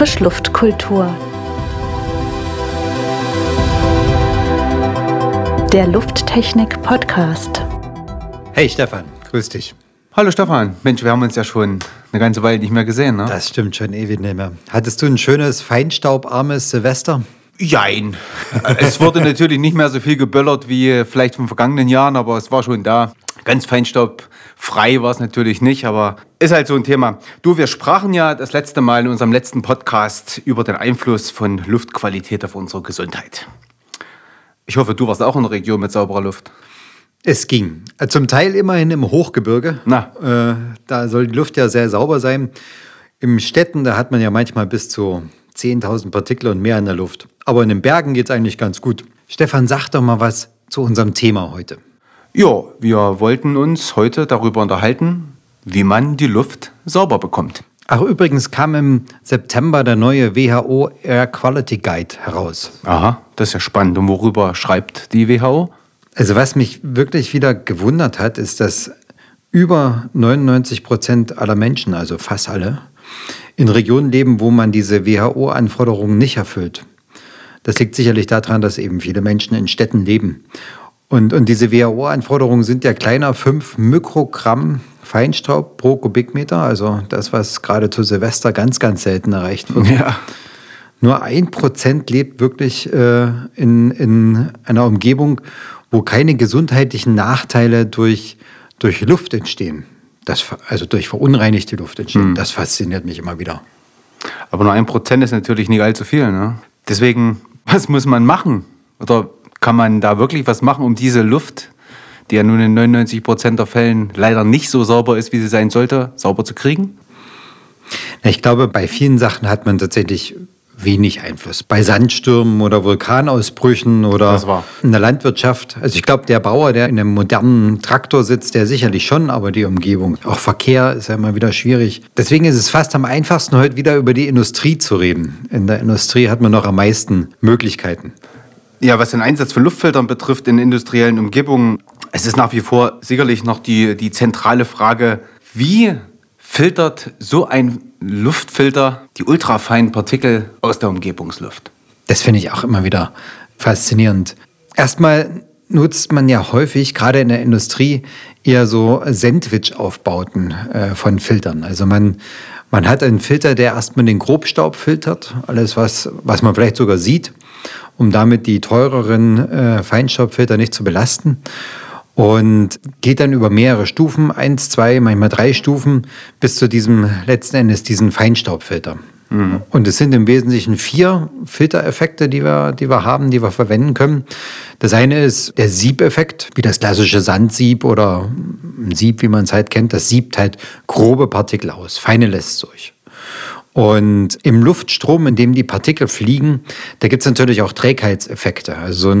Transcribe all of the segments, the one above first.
Frischluftkultur. Der Lufttechnik-Podcast. Hey Stefan, grüß dich. Hallo Stefan. Mensch, wir haben uns ja schon eine ganze Weile nicht mehr gesehen, ne? Das stimmt, schon ewig nicht mehr. Hattest du ein schönes, feinstaubarmes Silvester? Jein. Es wurde natürlich nicht mehr so viel geböllert wie vielleicht von vergangenen Jahren, aber es war schon da. Ganz feinstaubfrei war es natürlich nicht, aber ist halt so ein Thema. Du, wir sprachen ja das letzte Mal in unserem letzten Podcast über den Einfluss von Luftqualität auf unsere Gesundheit. Ich hoffe, du warst auch in der Region mit sauberer Luft. Es ging. Zum Teil immerhin im Hochgebirge. Na. Da soll die Luft ja sehr sauber sein. In Städten, da hat man ja manchmal bis zu 10.000 Partikel und mehr in der Luft. Aber in den Bergen geht es eigentlich ganz gut. Stefan, sag doch mal was zu unserem Thema heute. Ja, wir wollten uns heute darüber unterhalten, wie man die Luft sauber bekommt. Ach, übrigens kam im September der neue WHO Air Quality Guide heraus. Aha, das ist ja spannend. Und worüber schreibt die WHO? Also was mich wirklich wieder gewundert hat, ist, dass über 99% aller Menschen, also fast alle, in Regionen leben, wo man diese WHO-Anforderungen nicht erfüllt. Das liegt sicherlich daran, dass eben viele Menschen in Städten leben. Und diese WHO-Anforderungen sind ja kleiner 5 Mikrogramm Feinstaub pro Kubikmeter, also das, was gerade zu Silvester ganz, ganz selten erreicht wird. Ja. Nur 1% lebt wirklich in einer Umgebung, wo keine gesundheitlichen Nachteile durch Luft entstehen. Also durch verunreinigte Luft entstehen. Mhm. Das fasziniert mich immer wieder. Aber nur 1% ist natürlich nicht allzu viel, ne? Deswegen, was muss man machen? Oder kann man da wirklich was machen, um diese Luft, die ja nun in 99% der Fällen leider nicht so sauber ist, wie sie sein sollte, sauber zu kriegen? Ich glaube, bei vielen Sachen hat man tatsächlich wenig Einfluss. Bei Sandstürmen oder Vulkanausbrüchen oder in der Landwirtschaft. Also ich glaube, der Bauer, der in einem modernen Traktor sitzt, der sicherlich schon, aber die Umgebung. Auch Verkehr ist ja immer wieder schwierig. Deswegen ist es fast am einfachsten, heute wieder über die Industrie zu reden. In der Industrie hat man noch am meisten Möglichkeiten. Ja, was den Einsatz von Luftfiltern betrifft in industriellen Umgebungen, es ist nach wie vor sicherlich noch die zentrale Frage, wie filtert so ein Luftfilter die ultrafeinen Partikel aus der Umgebungsluft? Das finde ich auch immer wieder faszinierend. Erstmal nutzt man ja häufig, gerade in der Industrie, eher so Sandwich-Aufbauten von Filtern. Also man hat einen Filter, der erstmal den Grobstaub filtert, alles, was man vielleicht sogar sieht, um damit die teureren Feinstaubfilter nicht zu belasten. Und geht dann über mehrere Stufen, 1, 2, manchmal 3 Stufen, bis zu diesem letzten Endes diesen Feinstaubfilter. Mhm. Und es sind im Wesentlichen 4 Filtereffekte, die wir haben, die wir verwenden können. Das eine ist der Siebeffekt, wie das klassische Sandsieb oder ein Sieb, wie man es halt kennt. Das siebt halt grobe Partikel aus, feine lässt es durch. Und im Luftstrom, in dem die Partikel fliegen, da gibt es natürlich auch Trägheitseffekte. Also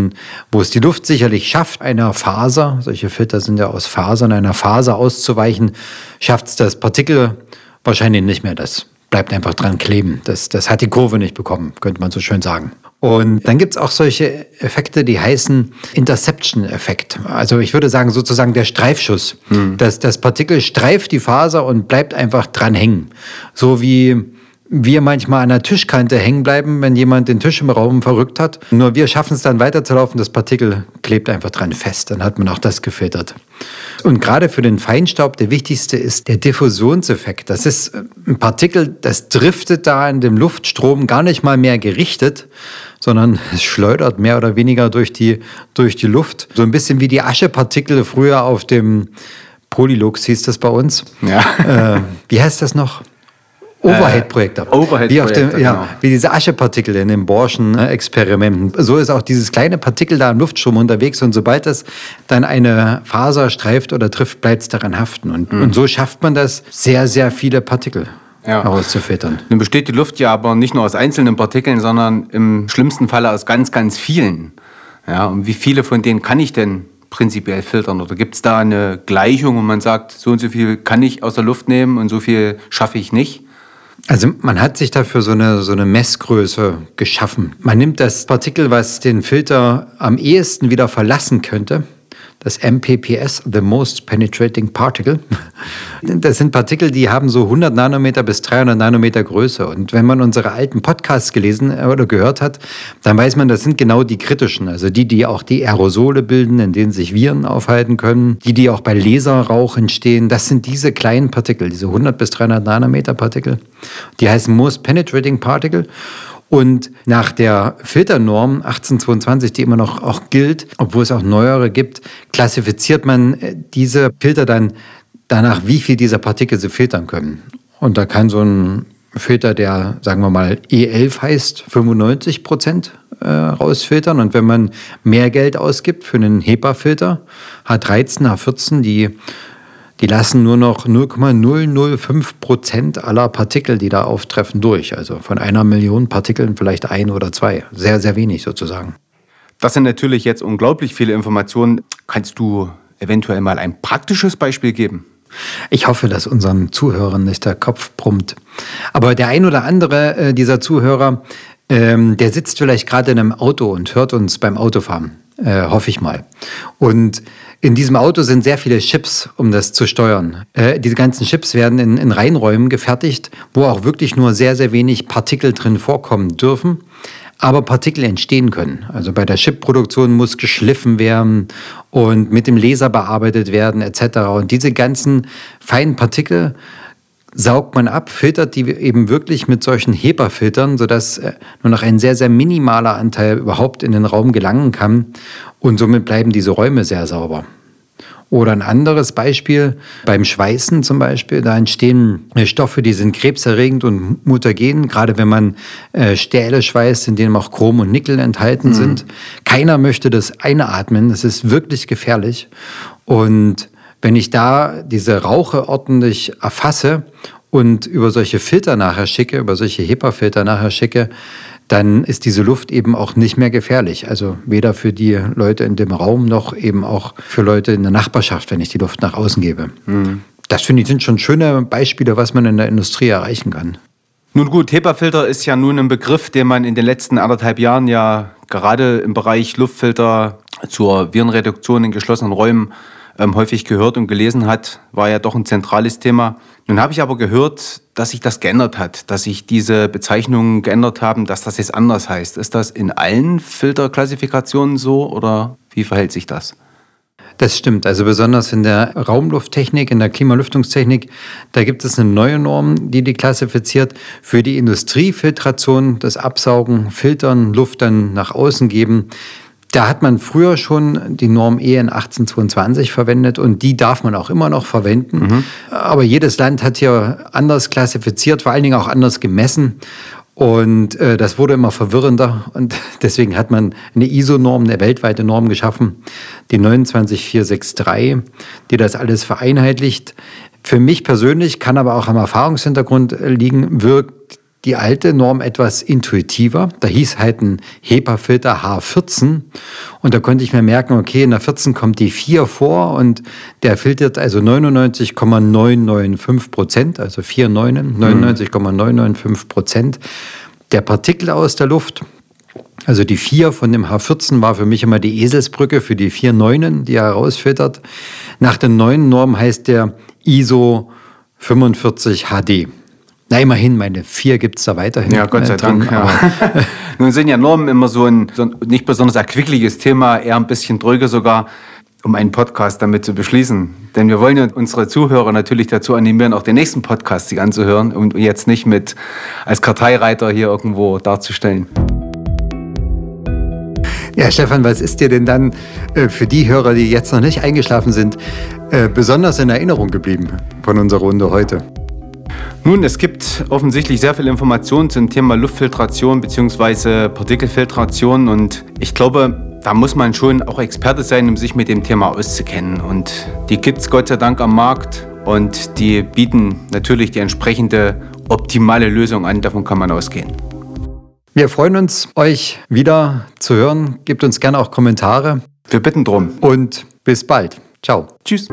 wo es die Luft sicherlich schafft, einer Faser, solche Filter sind ja aus Fasern, einer Faser auszuweichen, schafft es das Partikel wahrscheinlich nicht mehr. Das bleibt einfach dran kleben. Das hat die Kurve nicht bekommen, könnte man so schön sagen. Und dann gibt es auch solche Effekte, die heißen Interception-Effekt. Also ich würde sagen sozusagen der Streifschuss. Hm. Das Partikel streift die Faser und bleibt einfach dran hängen. So wie wir manchmal an der Tischkante hängen bleiben, wenn jemand den Tisch im Raum verrückt hat. Nur wir schaffen es dann weiterzulaufen, das Partikel klebt einfach dran fest. Dann hat man auch das gefiltert. Und gerade für den Feinstaub, der wichtigste ist der Diffusionseffekt. Das ist ein Partikel, das driftet da in dem Luftstrom gar nicht mal mehr gerichtet, sondern es schleudert mehr oder weniger durch die Luft. So ein bisschen wie die Aschepartikel früher auf dem Polylux hieß das bei uns. Ja. Wie heißt das noch? Overhead-Projektor. Genau. Wie diese Aschepartikel in den Borschen-Experimenten. So ist auch dieses kleine Partikel da im Luftstrom unterwegs und sobald das dann eine Faser streift oder trifft, bleibt es daran haften. Und so schafft man das, sehr, sehr viele Partikel herauszufiltern. Nun besteht die Luft ja aber nicht nur aus einzelnen Partikeln, sondern im schlimmsten Falle aus ganz, ganz vielen. Ja, und wie viele von denen kann ich denn prinzipiell filtern? Oder gibt es da eine Gleichung, wo man sagt, so und so viel kann ich aus der Luft nehmen und so viel schaffe ich nicht? Also man hat sich dafür so eine Messgröße geschaffen. Man nimmt das Partikel, was den Filter am ehesten wieder verlassen könnte. das MPPS, the most penetrating particle. Das sind Partikel, die haben so 100 Nanometer bis 300 Nanometer Größe. Und wenn man unsere alten Podcasts gelesen oder gehört hat, dann weiß man, das sind genau die kritischen. Also die, die auch die Aerosole bilden, in denen sich Viren aufhalten können. Die, die auch bei Laserrauch entstehen. Das sind diese kleinen Partikel, diese 100 bis 300 Nanometer Partikel. Die heißen most penetrating particle. Und nach der Filternorm 1822, die immer noch auch gilt, obwohl es auch neuere gibt, klassifiziert man diese Filter dann danach, wie viel dieser Partikel sie filtern können. Und da kann so ein Filter, der, sagen wir mal, E11 heißt, 95% rausfiltern. Und wenn man mehr Geld ausgibt für einen HEPA-Filter, H13, H14, die lassen nur noch 0,005% aller Partikel, die da auftreffen, durch. Also von 1 Million Partikeln vielleicht 1 oder 2. Sehr, sehr wenig sozusagen. Das sind natürlich jetzt unglaublich viele Informationen. Kannst du eventuell mal ein praktisches Beispiel geben? Ich hoffe, dass unseren Zuhörern nicht der Kopf brummt. Aber der ein oder andere dieser Zuhörer, der sitzt vielleicht gerade in einem Auto und hört uns beim Autofahren. Hoffe ich mal. Und in diesem Auto sind sehr viele Chips, um das zu steuern. Diese ganzen Chips werden in Reinräumen gefertigt, wo auch wirklich nur sehr, sehr wenig Partikel drin vorkommen dürfen, aber Partikel entstehen können. Also bei der Chip-Produktion muss geschliffen werden und mit dem Laser bearbeitet werden etc. Und diese ganzen feinen Partikel saugt man ab, filtert die eben wirklich mit solchen HEPA-Filtern, sodass nur noch ein sehr, sehr minimaler Anteil überhaupt in den Raum gelangen kann und somit bleiben diese Räume sehr sauber. Oder ein anderes Beispiel, beim Schweißen zum Beispiel, da entstehen Stoffe, die sind krebserregend und mutagen, gerade wenn man Stähle schweißt, in denen auch Chrom und Nickel enthalten sind. Keiner möchte das einatmen, das ist wirklich gefährlich und wenn ich da diese Rauche ordentlich erfasse und über solche Filter nachher schicke, über solche HEPA-Filter nachher schicke, dann ist diese Luft eben auch nicht mehr gefährlich. Also weder für die Leute in dem Raum noch eben auch für Leute in der Nachbarschaft, wenn ich die Luft nach außen gebe. Mhm. Das finde ich sind schon schöne Beispiele, was man in der Industrie erreichen kann. Nun gut, HEPA-Filter ist ja nun ein Begriff, den man in den letzten 1,5 Jahren ja gerade im Bereich Luftfilter zur Virenreduktion in geschlossenen Räumen häufig gehört und gelesen hat, war ja doch ein zentrales Thema. Nun habe ich aber gehört, dass sich das geändert hat, dass sich diese Bezeichnungen geändert haben, dass das jetzt anders heißt. Ist das in allen Filterklassifikationen so oder wie verhält sich das? Das stimmt, also besonders in der Raumlufttechnik, in der Klimalüftungstechnik, da gibt es eine neue Norm, die klassifiziert für die Industriefiltration, das Absaugen, Filtern, Luft dann nach außen geben. Da hat man früher schon die Norm EN 1822 verwendet und die darf man auch immer noch verwenden. Mhm. Aber jedes Land hat hier anders klassifiziert, vor allen Dingen auch anders gemessen. Und das wurde immer verwirrender und deswegen hat man eine ISO-Norm, eine weltweite Norm geschaffen, die 29463, die das alles vereinheitlicht. Für mich persönlich, kann aber auch am Erfahrungshintergrund liegen, wirkt die alte Norm etwas intuitiver. Da hieß halt ein HEPA-Filter H14 und da konnte ich mir merken, okay, in der 14 kommt die 4 vor und der filtert also 99,995%, also 4 Neunen, 99,995% der Partikel aus der Luft. Also die 4 von dem H14 war für mich immer die Eselsbrücke für die 4 Neunen, die er herausfiltert. Nach der neuen Norm heißt der ISO 45HD. Na, immerhin, meine 4 gibt es da weiterhin. Ja, Gott sei Dank. Ja. Nun sind ja Normen immer so ein nicht besonders erquickliches Thema, eher ein bisschen dröge sogar, um einen Podcast damit zu beschließen. Denn wir wollen ja unsere Zuhörer natürlich dazu animieren, auch den nächsten Podcast sich anzuhören und jetzt nicht mit als Karteireiter hier irgendwo darzustellen. Ja, Stefan, was ist dir denn dann für die Hörer, die jetzt noch nicht eingeschlafen sind, besonders in Erinnerung geblieben von unserer Runde heute? Nun, es gibt offensichtlich sehr viel Information zum Thema Luftfiltration bzw. Partikelfiltration und ich glaube, da muss man schon auch Experte sein, um sich mit dem Thema auszukennen und die gibt es Gott sei Dank am Markt und die bieten natürlich die entsprechende optimale Lösung an, davon kann man ausgehen. Wir freuen uns, euch wieder zu hören, gebt uns gerne auch Kommentare. Wir bitten drum. Und bis bald. Ciao. Tschüss.